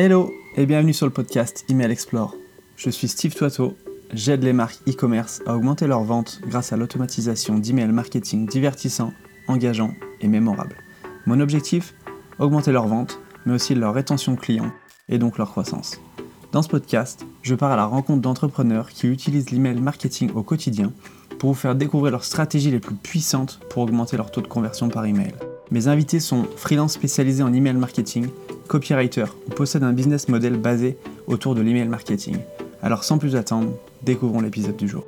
Hello et bienvenue sur le podcast Email Explore. Je suis Steve Toitot, j'aide les marques e-commerce à augmenter leurs ventes grâce à l'automatisation d'email marketing divertissant, engageant et mémorable. Mon objectif, augmenter leurs ventes, mais aussi leur rétention client et donc leur croissance. Dans ce podcast, je pars à la rencontre d'entrepreneurs qui utilisent l'email marketing au quotidien pour vous faire découvrir leurs stratégies les plus puissantes pour augmenter leur taux de conversion par email. Mes invités sont freelance spécialisés en email marketing, copywriter ou possède un business model basé autour de l'email marketing. Alors sans plus attendre, découvrons l'épisode du jour.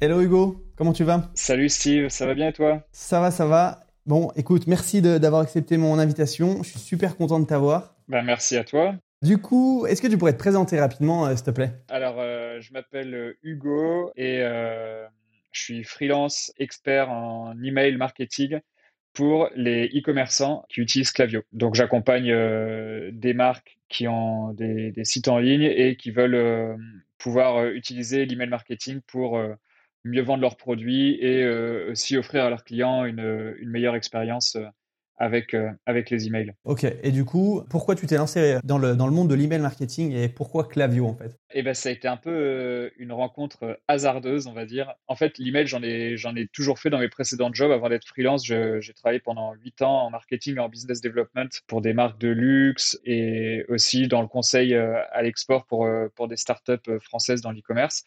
Hello Hugo, comment tu vas ? Salut Steve, ça va bien et toi ? Ça va, ça va. Bon, écoute, merci d'avoir accepté mon invitation. Je suis super content de t'avoir. Merci à toi. Du coup, est-ce que tu pourrais te présenter rapidement, s'il te plaît ? Alors, je m'appelle Hugo et je suis freelance expert en email marketing pour les e-commerçants qui utilisent Klaviyo. Donc, j'accompagne des marques qui ont des sites en ligne et qui veulent pouvoir utiliser l'email marketing pour mieux vendre leurs produits et aussi offrir à leurs clients une meilleure expérience avec les emails. Ok, et du coup, pourquoi tu t'es lancé dans le monde de l'email marketing et pourquoi Klaviyo en fait ? Eh bien, ça a été un peu une rencontre hasardeuse, on va dire. En fait, l'email, j'en ai toujours fait dans mes précédents jobs. Avant d'être freelance, j'ai travaillé pendant 8 ans en marketing et en business development pour des marques de luxe et aussi dans le conseil à l'export pour des startups françaises dans l'e-commerce.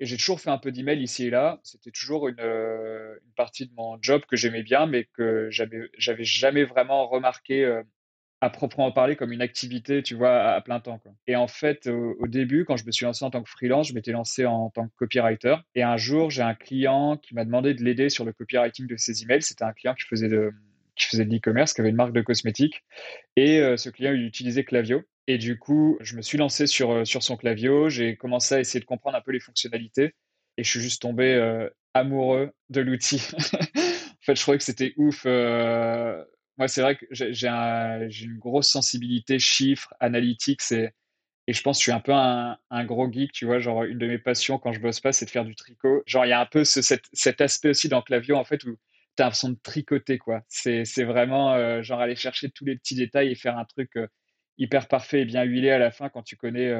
Et j'ai toujours fait un peu d'email ici et là. C'était toujours une partie de mon job que j'aimais bien, mais que j'avais jamais vraiment remarqué à proprement parler comme une activité, tu vois, à plein temps, quoi. Et en fait, au début, quand je me suis lancé en tant que freelance, je m'étais lancé en tant que copywriter. Et un jour, j'ai un client qui m'a demandé de l'aider sur le copywriting de ses emails. C'était un client qui faisait de l'e-commerce, qui avait une marque de cosmétiques. Et ce client, il utilisait Klaviyo. Et du coup, je me suis lancé sur son Klaviyo. J'ai commencé à essayer de comprendre un peu les fonctionnalités. Et je suis juste tombé amoureux de l'outil. En fait, je trouvais que c'était ouf. Moi, c'est vrai que j'ai une grosse sensibilité chiffres, analytics. Et je pense que je suis un peu un gros geek. Tu vois, genre, une de mes passions quand je bosse pas, c'est de faire du tricot. Genre, il y a un peu cet aspect aussi dans Klaviyo, en fait, où t'as l'impression de tricoter, quoi. C'est vraiment genre aller chercher tous les petits détails et faire un truc hyper parfait et bien huilé à la fin quand tu connais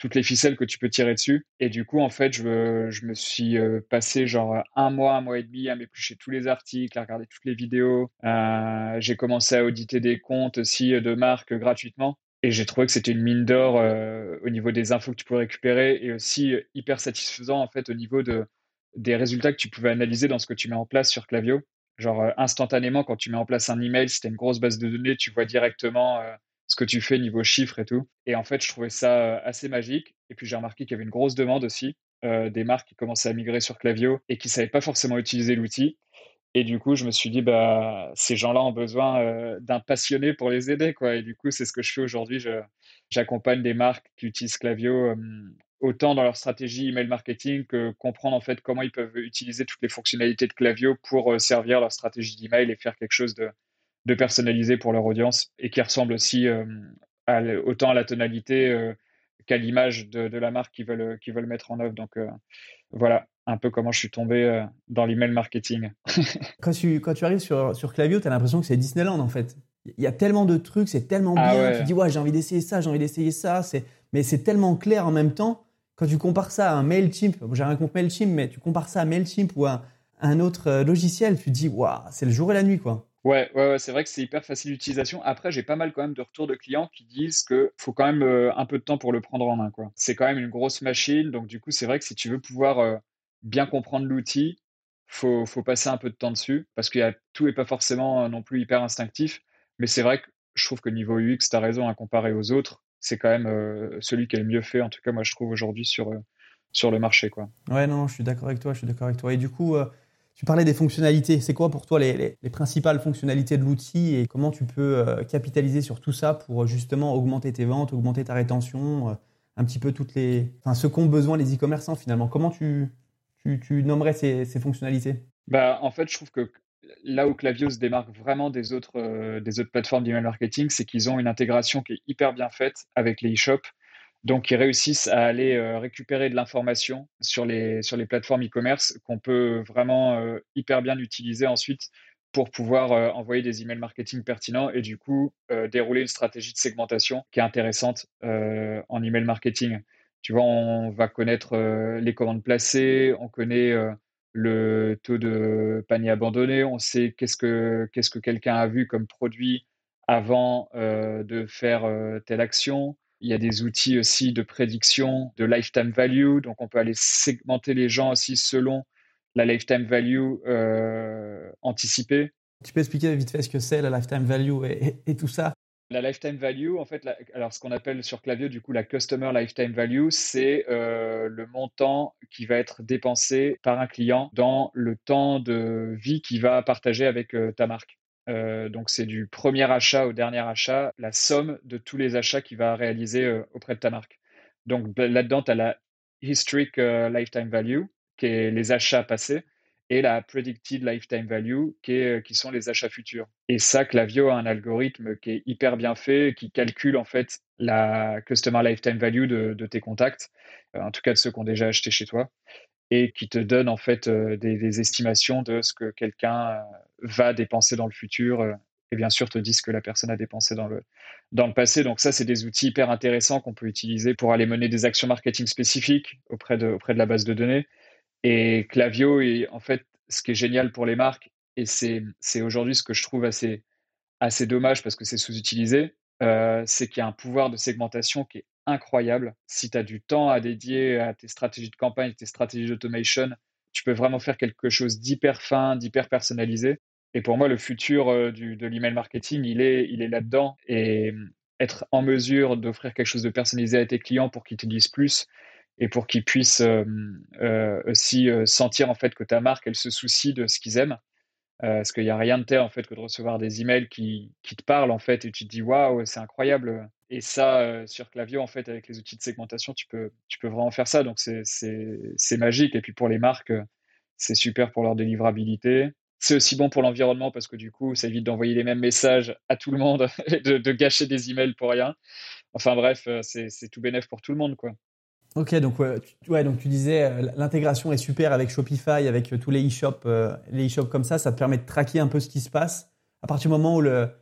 toutes les ficelles que tu peux tirer dessus. Et du coup, en fait, je me suis passé genre un mois et demi à m'éplucher tous les articles, à regarder toutes les vidéos. J'ai commencé à auditer des comptes aussi de marques gratuitement. Et j'ai trouvé que c'était une mine d'or au niveau des infos que tu pouvais récupérer et aussi hyper satisfaisant, en fait, au niveau des résultats que tu pouvais analyser dans ce que tu mets en place sur Klaviyo. Genre instantanément, quand tu mets en place un email, si tu as une grosse base de données, tu vois directement ce que tu fais niveau chiffres et tout. Et en fait, je trouvais ça assez magique. Et puis, j'ai remarqué qu'il y avait une grosse demande aussi des marques qui commençaient à migrer sur Klaviyo et qui ne savaient pas forcément utiliser l'outil. Et du coup, je me suis dit, ces gens-là ont besoin d'un passionné pour les aider, quoi. Et du coup, c'est ce que je fais aujourd'hui. J'accompagne des marques qui utilisent Klaviyo autant dans leur stratégie email marketing que comprendre en fait comment ils peuvent utiliser toutes les fonctionnalités de Klaviyo pour servir leur stratégie d'email et faire quelque chose de personnalisé pour leur audience et qui ressemble aussi autant à la tonalité qu'à l'image de la marque qu'ils veulent mettre en œuvre. Donc voilà un peu comment je suis tombé dans l'email marketing. Quand tu arrives sur Klaviyo, tu as l'impression que c'est Disneyland en fait. Il y a tellement de trucs, c'est tellement bien. Ouais. Tu te dis ouais, j'ai envie d'essayer ça, j'ai envie d'essayer ça. Mais c'est tellement clair en même temps. Quand tu compares ça à un MailChimp, j'ai rien contre MailChimp, mais tu compares ça à MailChimp ou à un autre logiciel, tu te dis waouh, c'est le jour et la nuit quoi. Ouais, c'est vrai que c'est hyper facile d'utilisation. Après, j'ai pas mal quand même de retours de clients qui disent que faut quand même un peu de temps pour le prendre en main, quoi. C'est quand même une grosse machine, donc du coup, c'est vrai que si tu veux pouvoir bien comprendre l'outil, faut passer un peu de temps dessus parce que tout est pas forcément non plus hyper instinctif. Mais c'est vrai que je trouve que niveau UX, t'as raison à comparer aux autres. C'est quand même celui qui est le mieux fait, en tout cas moi je trouve aujourd'hui sur le marché, quoi. Ouais, non, je suis d'accord avec toi. Et du coup. Tu parlais des fonctionnalités. C'est quoi pour toi les principales fonctionnalités de l'outil et comment tu peux capitaliser sur tout ça pour justement augmenter tes ventes, augmenter ta rétention, un petit peu ce qu'ont besoin les e-commerçants finalement. Comment tu nommerais ces fonctionnalités ? En fait, je trouve que là où Klaviyo se démarque vraiment des autres plateformes d'email marketing, c'est qu'ils ont une intégration qui est hyper bien faite avec les e-shops. Donc, ils réussissent à aller récupérer de l'information sur les plateformes e-commerce qu'on peut vraiment hyper bien utiliser ensuite pour pouvoir envoyer des emails marketing pertinents et du coup dérouler une stratégie de segmentation qui est intéressante en email marketing. Tu vois, on va connaître les commandes placées, on connaît le taux de panier abandonné, on sait qu'est-ce que quelqu'un a vu comme produit avant de faire telle action. Il y a des outils aussi de prédiction, de lifetime value, donc on peut aller segmenter les gens aussi selon la lifetime value anticipée. Tu peux expliquer vite fait ce que c'est la lifetime value et tout ça? La lifetime value, en fait, alors ce qu'on appelle sur Klaviyo, du coup, la customer lifetime value, c'est le montant qui va être dépensé par un client dans le temps de vie qu'il va partager avec ta marque. Donc, c'est du premier achat au dernier achat, la somme de tous les achats qu'il va réaliser auprès de ta marque. Donc, là-dedans, tu as la historic lifetime value, qui est les achats passés, et la Predicted Lifetime Value, qui sont les achats futurs. Et ça, Klaviyo a un algorithme qui est hyper bien fait, qui calcule en fait la Customer Lifetime Value de tes contacts, en tout cas de ceux qui ont déjà acheté chez toi, et qui te donne en fait des estimations de ce que quelqu'un va dépenser dans le futur, et bien sûr te dit ce que la personne a dépensé dans le passé. Donc ça, c'est des outils hyper intéressants qu'on peut utiliser pour aller mener des actions marketing spécifiques auprès de la base de données. Et Klaviyo, en fait, ce qui est génial pour les marques, et c'est aujourd'hui ce que je trouve assez dommage parce que c'est sous-utilisé, c'est qu'il y a un pouvoir de segmentation qui est incroyable. Si tu as du temps à dédier à tes stratégies de campagne, tes stratégies d'automation, tu peux vraiment faire quelque chose d'hyper fin, d'hyper personnalisé. Et pour moi, le futur de l'email marketing, il est là-dedans. Et être en mesure d'offrir quelque chose de personnalisé à tes clients pour qu'ils te lisent plus, et pour qu'ils puissent aussi sentir en fait que ta marque, elle se soucie de ce qu'ils aiment, parce qu'il n'y a rien de tel en fait que de recevoir des emails qui te parlent en fait et tu te dis waouh, c'est incroyable. Et ça, sur Klaviyo en fait, avec les outils de segmentation, tu peux vraiment faire ça. Donc c'est magique. Et puis pour les marques, c'est super pour leur délivrabilité. C'est aussi bon pour l'environnement parce que du coup, ça évite d'envoyer les mêmes messages à tout le monde et de gâcher des emails pour rien. Enfin bref, c'est tout bénef pour tout le monde, quoi. Ok, donc tu disais l'intégration est super avec Shopify, avec tous les e-shops comme ça, ça te permet de traquer un peu ce qui se passe. À partir du moment où la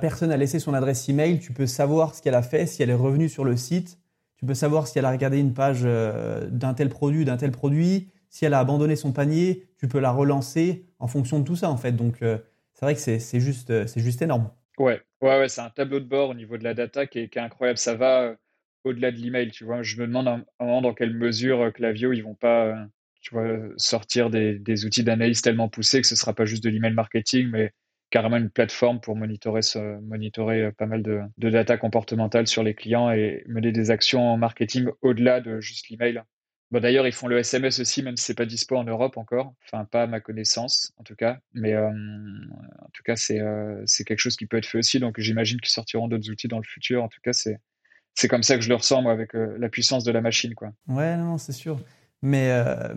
personne a laissé son adresse email, tu peux savoir ce qu'elle a fait, si elle est revenue sur le site, tu peux savoir si elle a regardé une page d'un tel produit, si elle a abandonné son panier, tu peux la relancer en fonction de tout ça en fait. Donc c'est vrai que c'est juste énorme. Ouais, c'est un tableau de bord au niveau de la data qui est incroyable, ça va au-delà de l'email, tu vois. Je me demande un moment dans quelle mesure Klaviyo, ils vont pas, tu vois, sortir des outils d'analyse tellement poussés que ce sera pas juste de l'email marketing, mais carrément une plateforme pour monitorer pas mal de data comportementale sur les clients et mener des actions en marketing au-delà de juste l'email. Bon, d'ailleurs, ils font le SMS aussi, même si c'est pas dispo en Europe encore. Enfin, pas à ma connaissance, en tout cas. Mais en tout cas, c'est quelque chose qui peut être fait aussi. Donc, j'imagine qu'ils sortiront d'autres outils dans le futur. En tout cas, c'est comme ça que je le ressens, moi, avec la puissance de la machine, quoi. Ouais, non, c'est sûr. Mais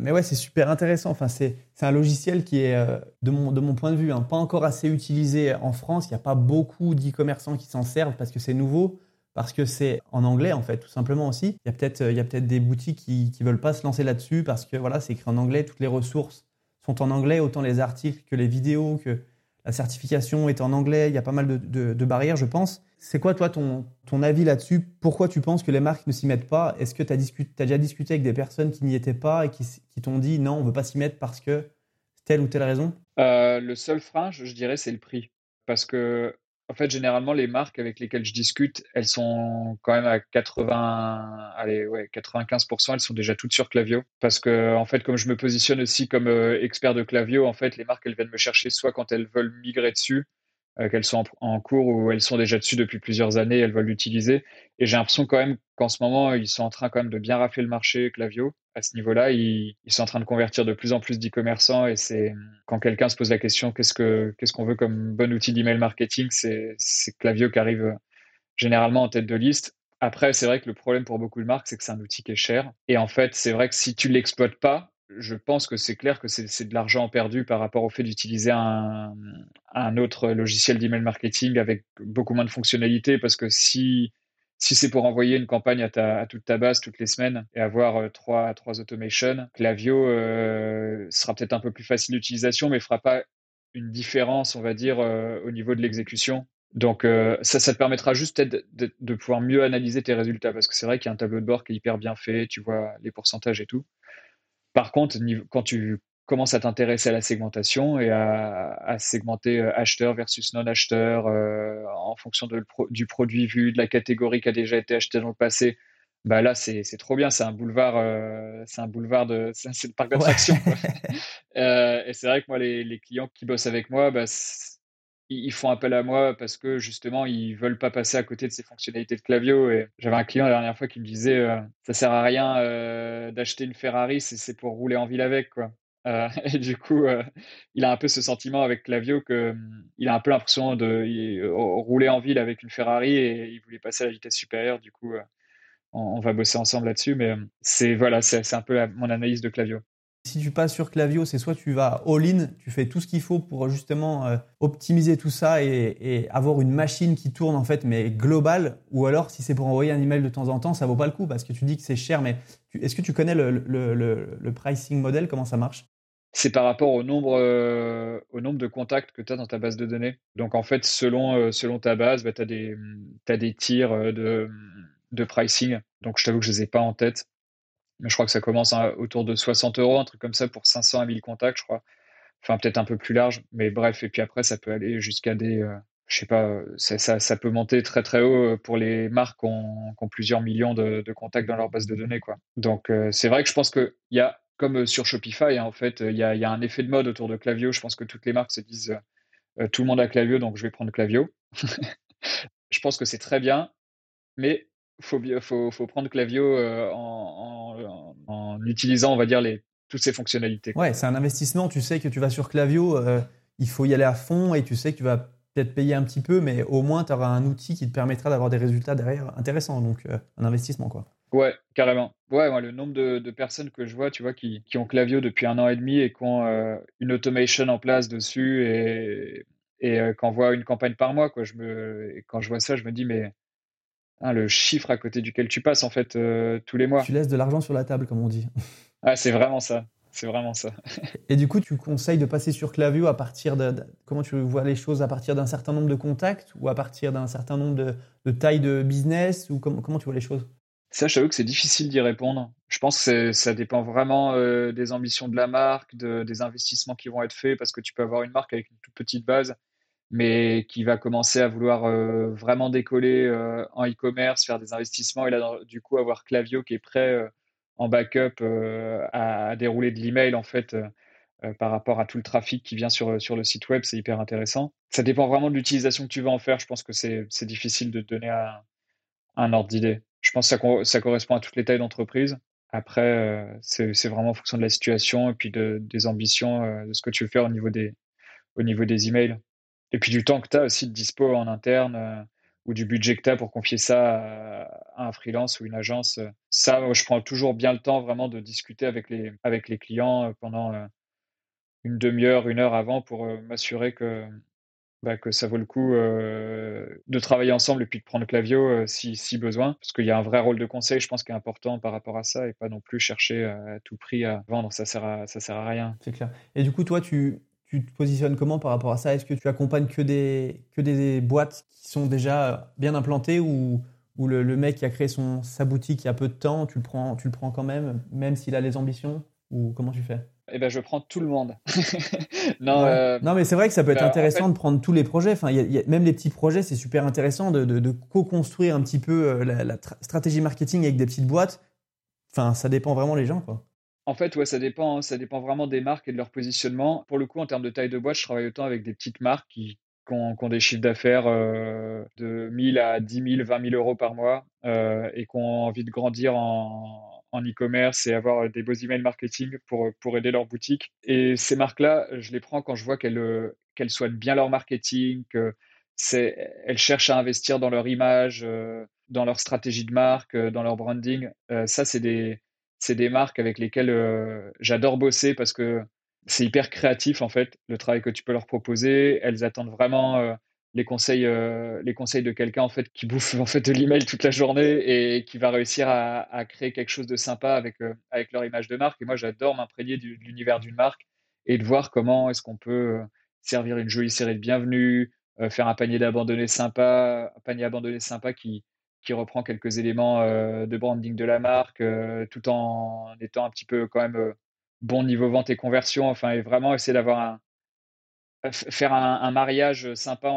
ouais, c'est super intéressant. Enfin, c'est un logiciel qui est, de mon point de vue, hein, pas encore assez utilisé en France. Il n'y a pas beaucoup d'e-commerçants qui s'en servent parce que c'est nouveau, parce que c'est en anglais, en fait, tout simplement aussi. Il y a peut-être des boutiques qui veulent pas se lancer là-dessus parce que voilà, c'est écrit en anglais. Toutes les ressources sont en anglais, autant les articles que les vidéos, que la certification est en anglais. Il y a pas mal de barrières, je pense. C'est quoi, toi, ton avis là-dessus? Pourquoi tu penses que les marques ne s'y mettent pas? Est-ce que tu as déjà discuté avec des personnes qui n'y étaient pas et qui t'ont dit « non, on ne veut pas s'y mettre parce que telle ou telle raison » Le seul frein, je dirais, c'est le prix. Parce que, en fait, généralement, les marques avec lesquelles je discute, elles sont quand même à 95%, elles sont déjà toutes sur Klaviyo. Parce que, en fait, comme je me positionne aussi comme expert de Klaviyo, en fait, les marques, elles viennent me chercher soit quand elles veulent migrer dessus, qu'elles sont en cours ou elles sont déjà dessus depuis plusieurs années, elles veulent l'utiliser. Et j'ai l'impression quand même qu'en ce moment, ils sont en train quand même de bien rafler le marché Klaviyo. À ce niveau-là, ils sont en train de convertir de plus en plus d'e-commerçants. Et c'est quand quelqu'un se pose la question, qu'est-ce qu'on veut comme bon outil d'email marketing, c'est Klaviyo qui arrive généralement en tête de liste. Après, c'est vrai que le problème pour beaucoup de marques, c'est que c'est un outil qui est cher. Et en fait, c'est vrai que si tu ne l'exploites pas, je pense que c'est clair que c'est de l'argent perdu par rapport au fait d'utiliser un autre logiciel d'email marketing avec beaucoup moins de fonctionnalités, parce que si c'est pour envoyer une campagne à toute ta base toutes les semaines et avoir 3 automations, Klaviyo sera peut-être un peu plus facile d'utilisation mais fera pas une différence, on va dire, au niveau de l'exécution. Donc, ça te permettra juste de pouvoir mieux analyser tes résultats, parce que c'est vrai qu'il y a un tableau de bord qui est hyper bien fait, tu vois les pourcentages et tout. Par contre, quand tu commences à t'intéresser à la segmentation et à segmenter acheteur versus non-acheteur en fonction du produit vu, de la catégorie qui a déjà été achetée dans le passé, bah là, c'est trop bien, c'est le parc d'attractions. Ouais. Et c'est vrai que moi, les clients qui bossent avec moi, bah, ils font appel à moi parce que justement, ils ne veulent pas passer à côté de ces fonctionnalités de Klaviyo. Et j'avais un client la dernière fois qui me disait ça ne sert à rien d'acheter une Ferrari, c'est pour rouler en ville avec, quoi. Et du coup, il a un peu ce sentiment avec Klaviyo qu'il a un peu l'impression de rouler en ville avec une Ferrari et il voulait passer à la vitesse supérieure. Du coup, on va bosser ensemble là-dessus, mais c'est un peu mon analyse de Klaviyo. Si tu passes sur Klaviyo, c'est soit tu vas all-in, tu fais tout ce qu'il faut pour justement optimiser tout ça et avoir une machine qui tourne en fait, mais globale, ou alors si c'est pour envoyer un email de temps en temps, ça vaut pas le coup parce que tu dis que c'est cher, mais est-ce que tu connais le pricing model, comment ça marche ? C'est par rapport au nombre de contacts que tu as dans ta base de données. Donc en fait, selon ta base, bah, tu as des tiers de pricing. Donc je t'avoue que je les ai pas en tête. Mais je crois que ça commence autour de 60 €, un truc comme ça, pour 500 à 1000 contacts, je crois. Enfin, peut-être un peu plus large, mais bref. Et puis après, ça peut aller jusqu'à des... je sais pas, ça peut monter très, très haut pour les marques qui ont plusieurs millions de contacts dans leur base de données, quoi. Donc, c'est vrai que je pense qu'il y a, comme sur Shopify, hein, en fait, il y a un effet de mode autour de Klaviyo. Je pense que toutes les marques se disent tout le monde a Klaviyo, donc je vais prendre Klaviyo. Je pense que c'est très bien, mais... Faut prendre Klaviyo en utilisant, on va dire, toutes ces fonctionnalités. Ouais, c'est un investissement. Tu sais que tu vas sur Klaviyo, il faut y aller à fond et tu sais que tu vas peut-être payer un petit peu, mais au moins, tu auras un outil qui te permettra d'avoir des résultats derrière intéressants. Donc, un investissement, quoi. Ouais, carrément. Ouais, moi, le nombre de personnes que je vois, tu vois, qui ont Klaviyo depuis 1 an et demi et qui ont une automation en place dessus et qui envoient une campagne par mois, quoi. Quand je vois ça, je me dis, mais... Hein, le chiffre à côté duquel tu passes en fait tous les mois. Tu laisses de l'argent sur la table, comme on dit. Ah, c'est vraiment ça. C'est vraiment ça. Et du coup, tu conseilles de passer sur Klaviyo à partir de comment tu vois les choses, à partir d'un certain nombre de contacts ou à partir d'un certain nombre de tailles de business, ou comment tu vois les choses? Ça, je t'avoue que c'est difficile d'y répondre. Je pense que ça dépend vraiment des ambitions de la marque, des investissements qui vont être faits, parce que tu peux avoir une marque avec une toute petite base mais qui va commencer à vouloir vraiment décoller en e-commerce, faire des investissements, et là, du coup, avoir Klaviyo qui est prêt en backup à dérouler de l'email, en fait, par rapport à tout le trafic qui vient sur le site web. C'est hyper intéressant. Ça dépend vraiment de l'utilisation que tu vas en faire. Je pense que c'est difficile de te donner un ordre d'idée. Je pense que ça correspond à toutes les tailles d'entreprise. Après, c'est vraiment en fonction de la situation et puis des ambitions, de ce que tu veux faire au niveau des emails. Et puis du temps que tu as aussi de dispo en interne ou du budget que tu as pour confier ça à un freelance ou une agence. Ça, moi, je prends toujours bien le temps vraiment de discuter avec les clients pendant une demi-heure, 1 heure avant pour m'assurer que ça vaut le coup de travailler ensemble et puis de prendre Klaviyo si besoin. Parce qu'il y a un vrai rôle de conseil, je pense, qui est important par rapport à ça, et pas non plus chercher à tout prix à vendre. Ça sert à rien. C'est clair. Et du coup, toi, tu te positionnes comment par rapport à ça ? Est-ce que tu accompagnes que des boîtes qui sont déjà bien implantées, ou le mec qui a créé sa boutique il y a peu de temps, tu le prends quand même s'il a les ambitions, ou comment tu fais ? Eh ben, je prends tout le monde. Non, ouais. Non, mais c'est vrai que ça peut être intéressant en fait... de prendre tous les projets. Enfin, y a même les petits projets, c'est super intéressant de co-construire un petit peu la stratégie marketing avec des petites boîtes. Enfin, ça dépend vraiment les gens, quoi. En fait, ouais, ça dépend. Hein. Ça dépend vraiment des marques et de leur positionnement. Pour le coup, en termes de taille de boîte, je travaille autant avec des petites marques qui ont des chiffres d'affaires de 1000 à 10 000, 20 000 euros par mois et qui ont envie de grandir en e-commerce et avoir des beaux emails marketing pour aider leur boutique. Et ces marques-là, je les prends quand je vois qu'elles soignent bien leur marketing, qu'elles cherchent à investir dans leur image, dans leur stratégie de marque, dans leur branding. Ça, c'est des marques avec lesquelles j'adore bosser parce que c'est hyper créatif, en fait, le travail que tu peux leur proposer. Elles attendent vraiment les conseils de quelqu'un, en fait, qui bouffe, en fait, de l'email toute la journée et qui va réussir à créer quelque chose de sympa avec leur image de marque. Et moi, j'adore m'imprégner de l'univers d'une marque et de voir comment est-ce qu'on peut servir une jolie série de bienvenue, faire un panier d'abandonné sympa, qui reprend quelques éléments de branding de la marque, tout en étant un petit peu quand même bon niveau vente et conversion, enfin, et vraiment essayer d'avoir faire un mariage sympa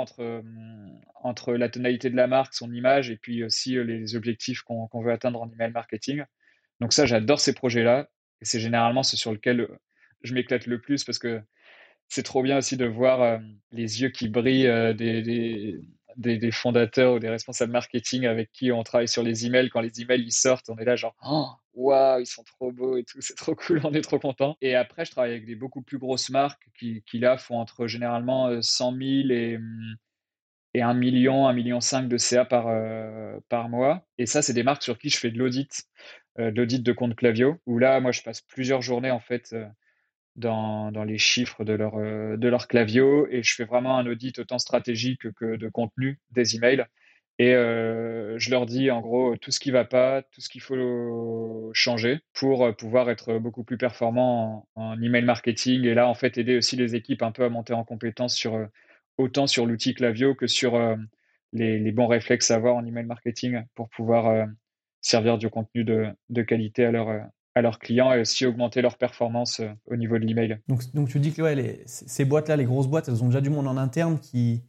entre la tonalité de la marque, son image, et puis aussi les objectifs qu'on veut atteindre en email marketing. Donc ça, j'adore ces projets-là, et c'est généralement ce sur lequel je m'éclate le plus, parce que c'est trop bien aussi de voir les yeux qui brillent des fondateurs ou des responsables marketing avec qui on travaille sur les emails. Quand les emails ils sortent, on est là genre « Waouh, ils sont trop beaux et tout, c'est trop cool, on est trop contents ». Et après, je travaille avec des beaucoup plus grosses marques qui là font entre généralement 100 000 et 1 million, 1,5 million de CA par mois. Et ça, c'est des marques sur qui je fais de l'audit de compte Klaviyo, où là, moi, je passe plusieurs journées en fait dans les chiffres de leur Klaviyo, et je fais vraiment un audit autant stratégique que de contenu des emails, et je leur dis en gros tout ce qui ne va pas, tout ce qu'il faut changer pour pouvoir être beaucoup plus performant en email marketing, et là en fait aider aussi les équipes un peu à monter en compétence autant sur l'outil Klaviyo que sur les bons réflexes à avoir en email marketing pour pouvoir servir du contenu de qualité à leurs clients et aussi augmenter leur performance au niveau de l'email. Donc tu dis que ces boîtes-là, les grosses boîtes, elles ont déjà du monde en interne qui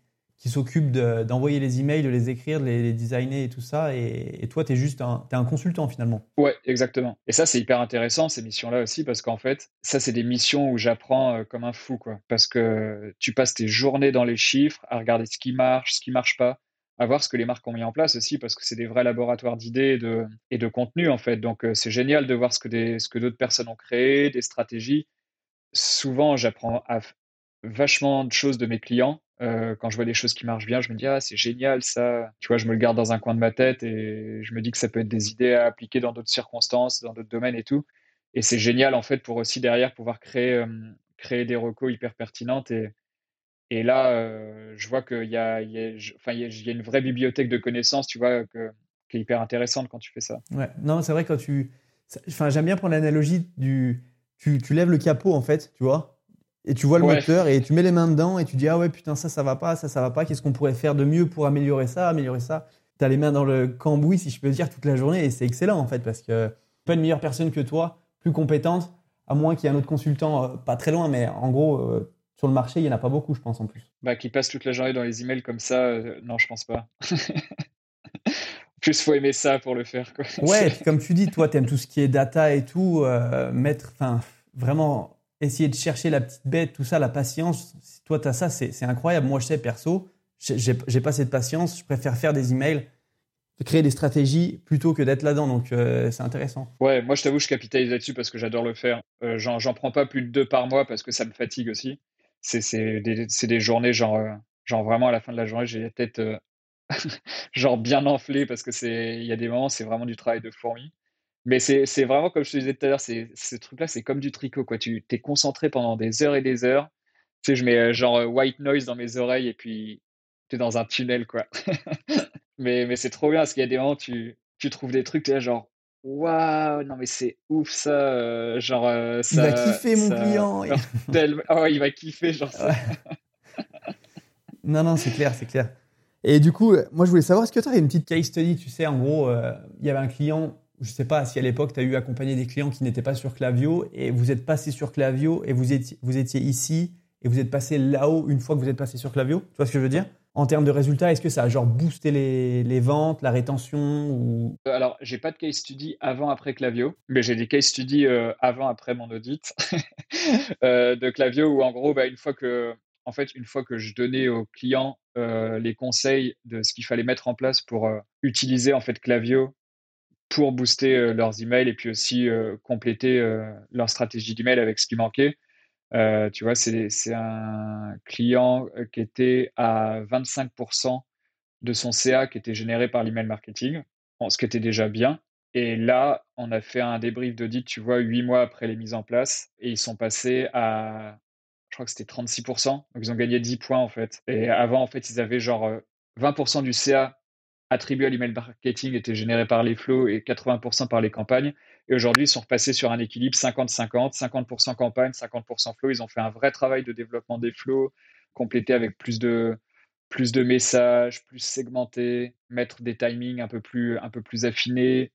s'occupe d'envoyer les emails, de les écrire, de les designer et tout ça. Et toi, tu es juste un consultant finalement. Ouais, exactement. Et ça, c'est hyper intéressant, ces missions-là aussi, parce qu'en fait, ça, c'est des missions où j'apprends comme un fou, quoi. Parce que tu passes tes journées dans les chiffres à regarder ce qui marche pas, à voir ce que les marques ont mis en place aussi, parce que c'est des vrais laboratoires d'idées et de contenu, en fait. Donc, c'est génial de voir ce que d'autres personnes ont créé, des stratégies. Souvent, j'apprends vachement de choses de mes clients. Quand je vois des choses qui marchent bien, je me dis « Ah, c'est génial, ça !» Tu vois, je me le garde dans un coin de ma tête et je me dis que ça peut être des idées à appliquer dans d'autres circonstances, dans d'autres domaines et tout. Et c'est génial, en fait, pour aussi, derrière, pouvoir créer des recos hyper pertinentes Et là, je vois qu'il y a une vraie bibliothèque de connaissances, tu vois, qui est hyper intéressante quand tu fais ça. Ouais, non, c'est vrai que j'aime bien prendre l'analogie tu lèves le capot, en fait, tu vois, et tu vois le moteur et tu mets les mains dedans et tu dis, ah ouais, putain, ça va pas, qu'est-ce qu'on pourrait faire de mieux pour améliorer ça. Tu as les mains dans le cambouis, si je peux dire, toute la journée, et c'est excellent, en fait, parce que pas une meilleure personne que toi, plus compétente, à moins qu'il y ait un autre consultant, pas très loin, mais en gros. Sur le marché, il n'y en a pas beaucoup, je pense, en plus. Bah, qui passe toute la journée dans les emails comme ça, non, je pense pas. Plus, faut aimer ça pour le faire, quoi. Ouais, comme tu dis, toi, tu aimes tout ce qui est data et tout, vraiment essayer de chercher la petite bête, tout ça, la patience. Si toi, tu as ça, c'est incroyable. Moi, je sais, perso, j'ai pas cette patience. Je préfère faire des emails, créer des stratégies plutôt que d'être là-dedans. Donc, c'est intéressant. Ouais, moi, je t'avoue, je capitalise là-dessus parce que j'adore le faire. J'en prends pas plus de 2 par mois parce que ça me fatigue aussi. C'est des journées genre vraiment à la fin de la journée j'ai la tête genre bien enflée parce que il y a des moments c'est vraiment du travail de fourmi, mais c'est vraiment comme je te disais tout à l'heure, ce truc là c'est comme du tricot, quoi. Tu t'es concentré pendant des heures et des heures, tu sais, je mets genre white noise dans mes oreilles et puis t'es dans un tunnel, quoi. mais c'est trop bien parce qu'il y a des moments tu trouves des trucs, t'es là genre waouh, non mais c'est ouf ça, ça, il va kiffer mon client. Oh, il va kiffer, genre ça. Ouais. Non, c'est clair. Et du coup, moi je voulais savoir, est-ce que tu avais une petite case study, tu sais, en gros, il y avait un client, je sais pas si à l'époque tu as eu accompagné des clients qui n'étaient pas sur Klaviyo et vous êtes passé sur Klaviyo et vous étiez ici et vous êtes passé là-haut une fois que vous êtes passé sur Klaviyo, tu vois ce que je veux dire ? En termes de résultats, est-ce que ça a genre boosté les ventes, la rétention ou... Alors, j'ai pas de case study avant-après Klaviyo, mais j'ai des case studies avant-après mon audit de Klaviyo où en gros, une fois que je donnais aux clients les conseils de ce qu'il fallait mettre en place pour utiliser en fait Klaviyo pour booster leurs emails et puis aussi compléter leur stratégie d'email avec ce qui manquait. Tu vois, c'est un client qui était à 25% de son CA qui était généré par l'email marketing, ce qui était déjà bien. Et là, on a fait un débrief d'audit, tu vois, 8 mois après les mises en place. Et ils sont passés à, je crois que c'était 36%. Donc, ils ont gagné 10 points, en fait. Et avant, en fait, ils avaient genre 20% du CA attribué à l'email marketing était généré par les flows et 80% par les campagnes. Et aujourd'hui, ils sont repassés sur un équilibre 50-50, 50% campagne, 50% flow. Ils ont fait un vrai travail de développement des flows, compléter avec plus de messages, plus segmentés, mettre des timings un peu plus affinés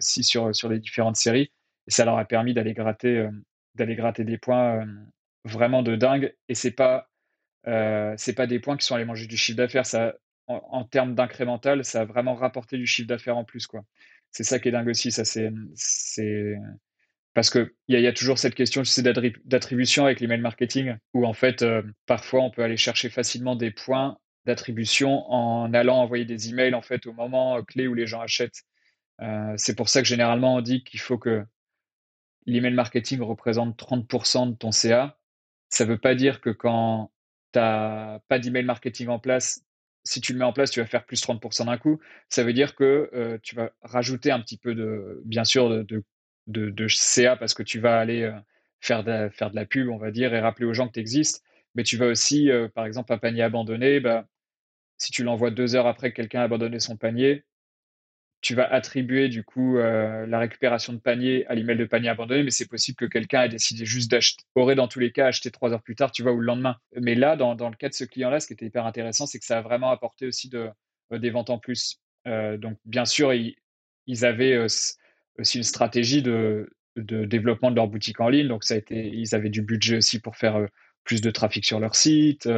si sur les différentes séries. Et ça leur a permis d'aller gratter des points vraiment de dingue. Et c'est pas des points qui sont allés manger du chiffre d'affaires. Ça, en termes d'incrémental, ça a vraiment rapporté du chiffre d'affaires en plus, quoi. C'est ça qui est dingue aussi. Ça, c'est parce que il y a toujours cette question, c'est d'attribution avec l'email marketing, où en fait parfois on peut aller chercher facilement des points d'attribution en allant envoyer des emails en fait au moment clé où les gens achètent. C'est pour ça que généralement on dit qu'il faut que l'email marketing représente 30% de ton CA. Ça ne veut pas dire que quand tu n'as pas d'email marketing en place, si tu le mets en place, tu vas faire plus 30% d'un coup. Ça veut dire que tu vas rajouter un petit peu de CA parce que tu vas aller faire de la pub, on va dire, et rappeler aux gens que tu existes. Mais tu vas aussi, par exemple, un panier abandonné, si tu l'envoies 2 heures après que quelqu'un a abandonné son panier, tu vas attribuer du coup la récupération de panier à l'email de panier abandonné, mais c'est possible que quelqu'un ait décidé juste aurait dans tous les cas acheté 3 heures plus tard, tu vois, ou le lendemain. Mais là, dans le cas de ce client-là, ce qui était hyper intéressant, c'est que ça a vraiment apporté aussi des ventes en plus. Donc, bien sûr, ils avaient aussi une stratégie de développement de leur boutique en ligne. Donc, ils avaient du budget aussi pour faire plus de trafic sur leur site,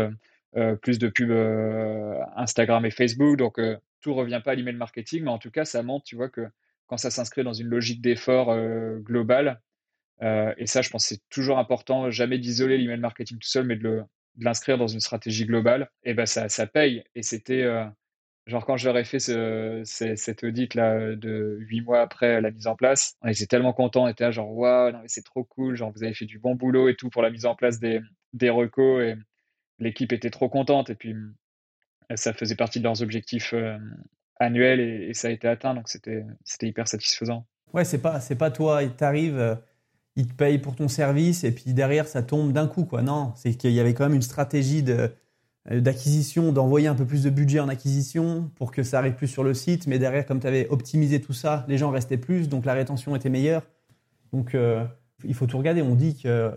plus de pubs Instagram et Facebook. Donc, tout ne revient pas à l'email marketing, mais en tout cas, ça montre, tu vois, que quand ça s'inscrit dans une logique d'effort globale, et ça, je pense que c'est toujours important, jamais d'isoler l'email marketing tout seul, mais de l'inscrire dans une stratégie globale, et bien ça paye. Et c'était, genre quand j'aurais fait cette audit-là de 8 mois après la mise en place, on était tellement contents, on était là genre, waouh, non mais c'est trop cool, genre vous avez fait du bon boulot et tout pour la mise en place des recos, et l'équipe était trop contente, et puis ça faisait partie de leurs objectifs annuels et ça a été atteint, donc c'était hyper satisfaisant. Ouais, c'est pas toi, il t'arrive, il te paye pour ton service et puis derrière ça tombe d'un coup, quoi. Non, c'est qu'il y avait quand même une stratégie d'acquisition, d'envoyer un peu plus de budget en acquisition pour que ça arrive plus sur le site, mais derrière, comme tu avais optimisé tout ça, les gens restaient plus, donc la rétention était meilleure. Donc il faut tout regarder. On dit que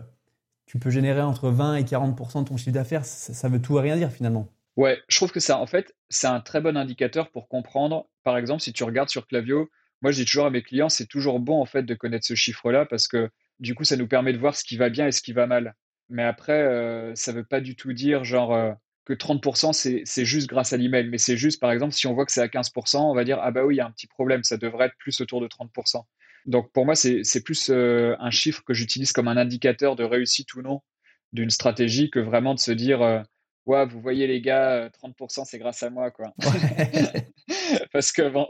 tu peux générer entre 20 et 40% de ton chiffre d'affaires, ça veut tout et rien dire finalement. Ouais, je trouve que ça, en fait, c'est un très bon indicateur pour comprendre. Par exemple, si tu regardes sur Klaviyo, moi, je dis toujours à mes clients, c'est toujours bon, en fait, de connaître ce chiffre-là parce que, du coup, ça nous permet de voir ce qui va bien et ce qui va mal. Mais après, ça ne veut pas du tout dire, genre, que 30%, c'est juste grâce à l'email. Mais c'est juste, par exemple, si on voit que c'est à 15%, on va dire, ah bah oui, il y a un petit problème, ça devrait être plus autour de 30%. Donc, pour moi, c'est plus un chiffre que j'utilise comme un indicateur de réussite ou non d'une stratégie que vraiment de se dire... ouais, vous voyez les gars, 30% c'est grâce à moi, quoi. Ouais. Parce que bon,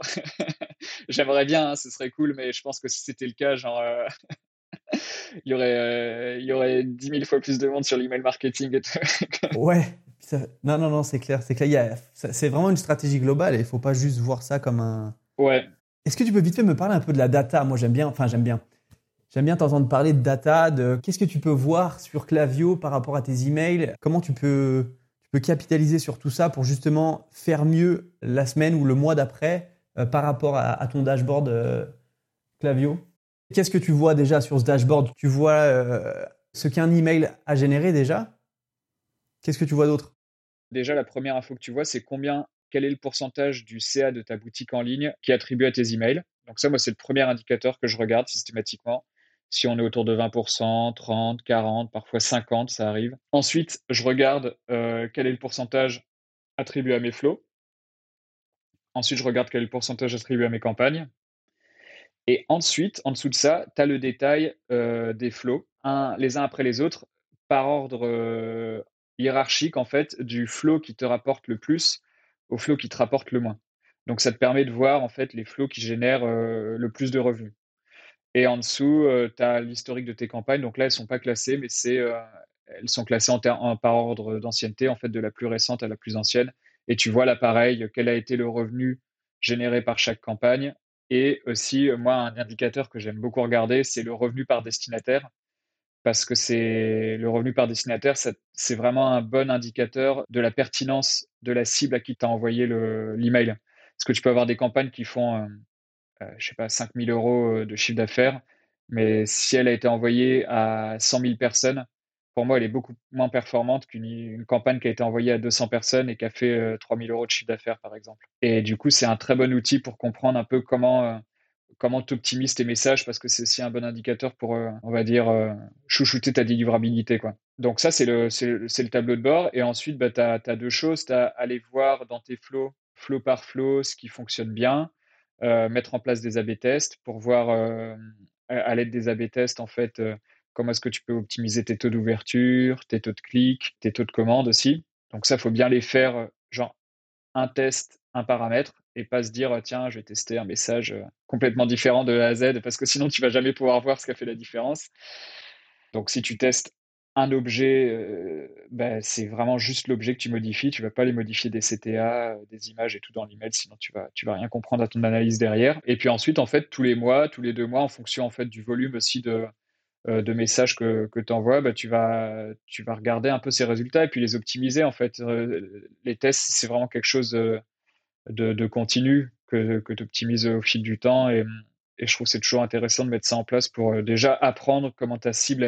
j'aimerais bien, hein, ce serait cool, mais je pense que si c'était le cas, genre, il y aurait 10 000 fois plus de monde sur l'email marketing et tout. Ouais, non, c'est clair, c'est vraiment une stratégie globale et il ne faut pas juste voir ça comme un... Ouais. Est-ce que tu peux vite fait me parler un peu de la data ? Moi, j'aime bien t'entendre parler de data, de qu'est-ce que tu peux voir sur Klaviyo par rapport à tes emails, comment tu peux capitaliser sur tout ça pour justement faire mieux la semaine ou le mois d'après par rapport à ton dashboard Klaviyo. Qu'est-ce que tu vois déjà sur ce dashboard ? Tu vois ce qu'un email a généré déjà ? Qu'est-ce que tu vois d'autre ? Déjà, la première info que tu vois, c'est quel est le pourcentage du CA de ta boutique en ligne qui est attribué à tes emails. Donc ça, moi, c'est le premier indicateur que je regarde systématiquement. Si on est autour de 20%, 30%, 40%, parfois 50%, ça arrive. Ensuite, je regarde quel est le pourcentage attribué à mes flows. Ensuite, je regarde quel est le pourcentage attribué à mes campagnes. Et ensuite, en dessous de ça, tu as le détail des flows, les uns après les autres, par ordre hiérarchique, en fait, du flow qui te rapporte le plus au flow qui te rapporte le moins. Donc, ça te permet de voir, en fait, les flows qui génèrent le plus de revenus. Et en dessous, tu as l'historique de tes campagnes. Donc là, elles ne sont pas classées, mais elles sont classées par ordre d'ancienneté, en fait, de la plus récente à la plus ancienne. Et tu vois là, pareil, quel a été le revenu généré par chaque campagne. Et aussi, moi, un indicateur que j'aime beaucoup regarder, c'est le revenu par destinataire. Parce que le revenu par destinataire, c'est vraiment un bon indicateur de la pertinence de la cible à qui tu as envoyé l'email. Parce que tu peux avoir des campagnes qui font... je ne sais pas, 5 000 € de chiffre d'affaires, mais si elle a été envoyée à 100 000 personnes, pour moi, elle est beaucoup moins performante qu'une campagne qui a été envoyée à 200 personnes et qui a fait 3 000 euros de chiffre d'affaires, par exemple. Et du coup, c'est un très bon outil pour comprendre un peu comment t'optimises tes messages, parce que c'est aussi un bon indicateur pour, on va dire, chouchouter ta délivrabilité, quoi. Donc ça, c'est le tableau de bord. Et ensuite, bah, t'as deux choses. T'as aller voir dans tes flows, flow par flow, ce qui fonctionne bien, mettre en place des A/B tests pour voir, à l'aide des A/B tests, en fait, comment est-ce que tu peux optimiser tes taux d'ouverture, tes taux de clic, tes taux de commande aussi. Donc ça, il faut bien les faire, genre un test, un paramètre, et pas se dire, tiens, je vais tester un message complètement différent de A à Z, parce que sinon, tu ne vas jamais pouvoir voir ce qui a fait la différence. Donc si tu testes un objet, c'est vraiment juste l'objet que tu modifies, tu ne vas pas les modifier des CTA, des images et tout dans l'email, sinon tu vas rien comprendre à ton analyse derrière. Et puis ensuite, en fait, tous les mois, tous les 2 mois, en fonction en fait, du volume aussi de messages que tu envoies, bah, tu vas regarder un peu ces résultats et puis les optimiser. En fait, les tests, c'est vraiment quelque chose de continu que tu optimises au fil du temps. Et je trouve que c'est toujours intéressant de mettre ça en place pour déjà apprendre comment ta cible,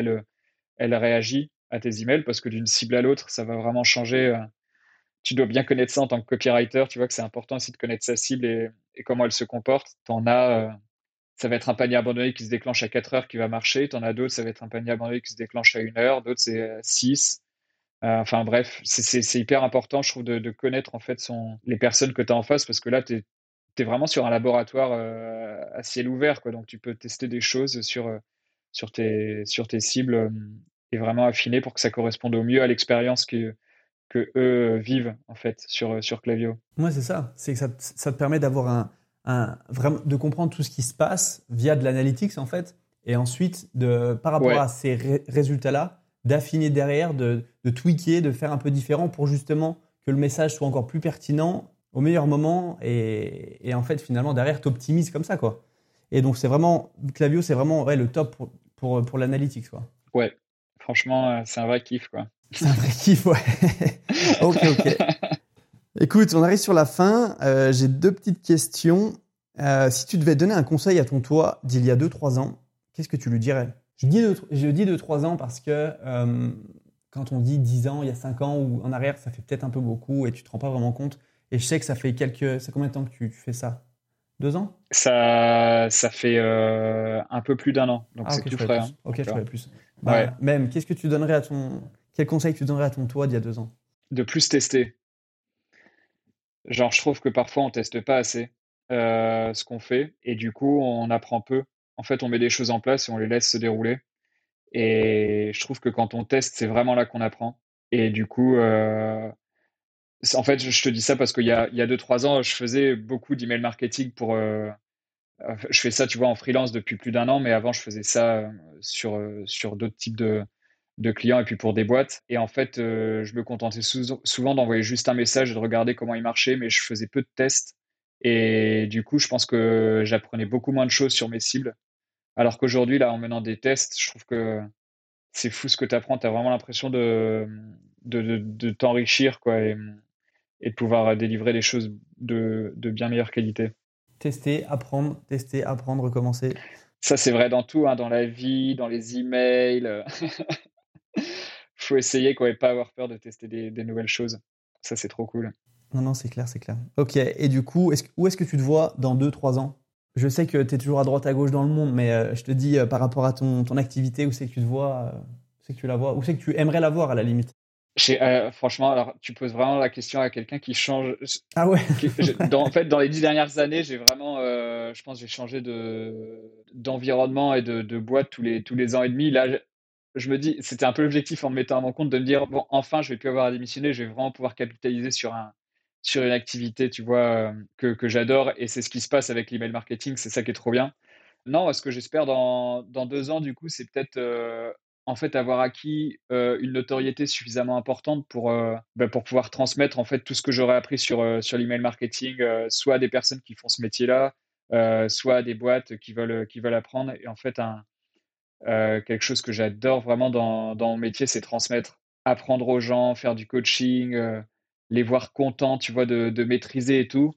elle réagit à tes emails, parce que d'une cible à l'autre, ça va vraiment changer. Tu dois bien connaître ça en tant que copywriter. Tu vois que c'est important aussi de connaître sa cible et comment elle se comporte. T'en as... ça va être un panier abandonné qui se déclenche à 4 heures qui va marcher. T'en as d'autres, ça va être un panier abandonné qui se déclenche à 1 heure. D'autres, c'est à 6. Enfin bref, c'est hyper important, je trouve, de connaître en fait les personnes que t'as en face, parce que là, t'es vraiment sur un laboratoire à ciel ouvert, quoi. Donc, tu peux tester des choses sur tes cibles et vraiment affiner pour que ça corresponde au mieux à l'expérience que eux vivent en fait sur Klaviyo. Moi, c'est ça. C'est que ça te permet d'avoir vraiment, de comprendre tout ce qui se passe via de l'analytics en fait, et ensuite par rapport à ces résultats-là, d'affiner derrière, de tweaker, de faire un peu différent pour justement que le message soit encore plus pertinent au meilleur moment, et en fait finalement derrière t'optimises comme ça, quoi. Et donc c'est vraiment, Klaviyo c'est vraiment le top pour l'analytics, quoi. Ouais, franchement c'est un vrai kiff, quoi. C'est un vrai kiff, ouais. ok. Écoute, on arrive sur la fin. J'ai 2 petites questions. Si tu devais donner un conseil à ton toi d'il y a 2-3 ans, qu'est-ce que tu lui dirais ? Je dis 2-3 ans parce que quand on dit 10 ans, il y a 5 ans ou en arrière, ça fait peut-être un peu beaucoup et tu ne te rends pas vraiment compte. Et je sais que ça fait c'est combien de temps que tu fais ça ? 2 ans ? Ça fait un peu plus d'un an. Donc c'est tout frais. Hein. Ok, je ferais plus. Bah, ouais. Même, quel conseil tu donnerais à ton toi d'il y a 2 ans ? De plus tester. Genre, je trouve que parfois, on teste pas assez ce qu'on fait et du coup, on apprend peu. En fait, on met des choses en place et on les laisse se dérouler. Et je trouve que quand on teste, c'est vraiment là qu'on apprend. Et du coup, en fait, je te dis ça parce qu'il y a 2-3 ans, je faisais beaucoup d'email marketing pour... je fais ça, tu vois, en freelance depuis plus d'un an, mais avant, je faisais ça sur d'autres types de clients et puis pour des boîtes, et en fait je me contentais souvent d'envoyer juste un message et de regarder comment il marchait, mais je faisais peu de tests et du coup je pense que j'apprenais beaucoup moins de choses sur mes cibles, alors qu'aujourd'hui là en menant des tests, je trouve que c'est fou ce que tu apprends, tu as vraiment l'impression de t'enrichir, quoi, et de pouvoir délivrer des choses de bien meilleure qualité. Tester, apprendre, recommencer. Ça, c'est vrai dans tout, hein, dans la vie, dans les emails. Faut essayer, quoi, et pas avoir peur de tester des nouvelles choses. Ça, c'est trop cool. Non, c'est clair. Ok, et du coup, où est-ce que tu te vois dans 2-3 ans ? Je sais que tu es toujours à droite, à gauche dans le monde, mais je te dis par rapport à ton activité, où c'est que tu te vois, où c'est que tu aimerais la voir à la limite ? Franchement, alors tu poses vraiment la question à quelqu'un qui change. Ah ouais. En fait, dans les 10 dernières années, j'ai vraiment, je pense, j'ai changé d'environnement et de boîte tous les ans et demi. Là, je me dis, c'était un peu l'objectif en me mettant à mon compte de me dire bon, enfin, je vais plus avoir à démissionner, je vais vraiment pouvoir capitaliser sur une activité, tu vois, que j'adore. Et c'est ce qui se passe avec l'email marketing, c'est ça qui est trop bien. Non, ce que j'espère dans 2 ans, du coup, c'est peut-être en fait, avoir acquis une notoriété suffisamment importante pour pouvoir transmettre en fait tout ce que j'aurais appris sur l'email marketing, soit à des personnes qui font ce métier-là, soit à des boîtes qui veulent apprendre. Et en fait, quelque chose que j'adore vraiment dans mon métier, c'est transmettre, apprendre aux gens, faire du coaching, les voir contents, tu vois, de maîtriser et tout.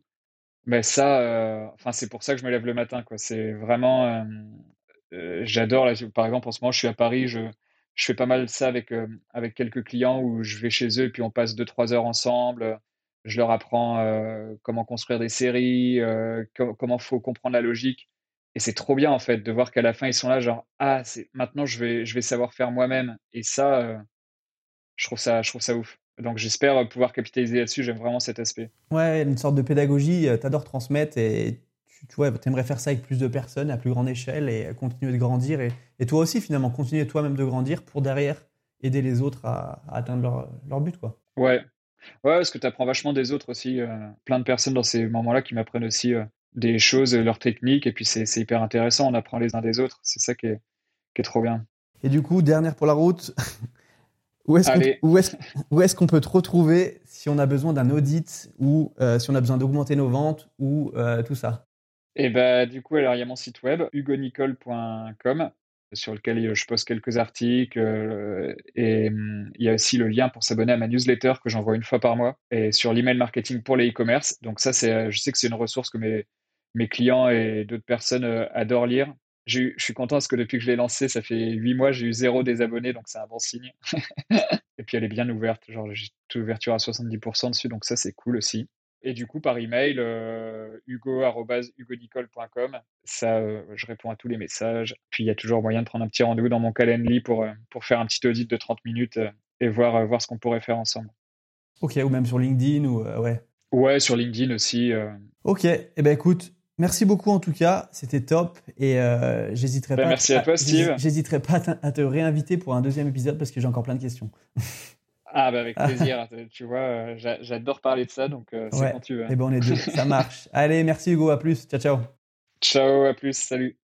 Mais ça, c'est pour ça que je me lève le matin, quoi. C'est vraiment... j'adore, là, par exemple, en ce moment, je suis à Paris, je Je fais pas mal ça avec quelques clients où je vais chez eux et puis on passe 2-3 heures ensemble. Je leur apprends comment construire des séries, comment faut comprendre la logique. Et c'est trop bien en fait de voir qu'à la fin ils sont là genre ah maintenant je vais savoir faire moi-même. Et ça je trouve ça ouf. Donc j'espère pouvoir capitaliser là-dessus. J'aime vraiment cet aspect. Ouais, une sorte de pédagogie. T'adores transmettre et tu vois, t'aimerais faire ça avec plus de personnes à plus grande échelle et continuer de grandir et toi aussi finalement continuer toi-même de grandir pour derrière aider les autres à atteindre leur but quoi. Ouais, parce que tu apprends vachement des autres aussi. Plein de personnes dans ces moments-là qui m'apprennent aussi des choses, leurs techniques. Et puis, c'est hyper intéressant. On apprend les uns des autres. C'est ça qui est trop bien. Et du coup, dernière pour la route. Où est-ce qu'on peut te retrouver si on a besoin d'un audit ou si on a besoin d'augmenter nos ventes ou tout ça? Et bah, du coup, alors, il y a mon site web, hugonicole.com, sur lequel je poste quelques articles et il y a aussi le lien pour s'abonner à ma newsletter que j'envoie une fois par mois et sur l'email marketing pour les e-commerce. Donc ça, je sais que c'est une ressource que mes clients et d'autres personnes adorent lire. Je suis content parce que depuis que je l'ai lancée, ça fait 8 mois, j'ai eu 0 désabonnés, donc c'est un bon signe. Et puis elle est bien ouverte, genre j'ai toute ouverture à 70% dessus, donc ça c'est cool aussi. Et du coup, par email, hugo@hugonicole.com, ça, je réponds à tous les messages. Puis, il y a toujours moyen de prendre un petit rendez-vous dans mon Calendly pour faire un petit audit de 30 minutes et voir ce qu'on pourrait faire ensemble. Ok, ou même sur LinkedIn ou ouais. Ouais, sur LinkedIn aussi. Ok, eh ben écoute, merci beaucoup en tout cas, c'était top. Et j'hésiterai pas à te réinviter pour un deuxième épisode parce que j'ai encore plein de questions. Ah bah avec plaisir, tu vois, j'adore parler de ça, donc c'est quand tu veux. Et ben on est deux, ça marche. Allez, merci Hugo, à plus, ciao. Ciao, à plus, salut.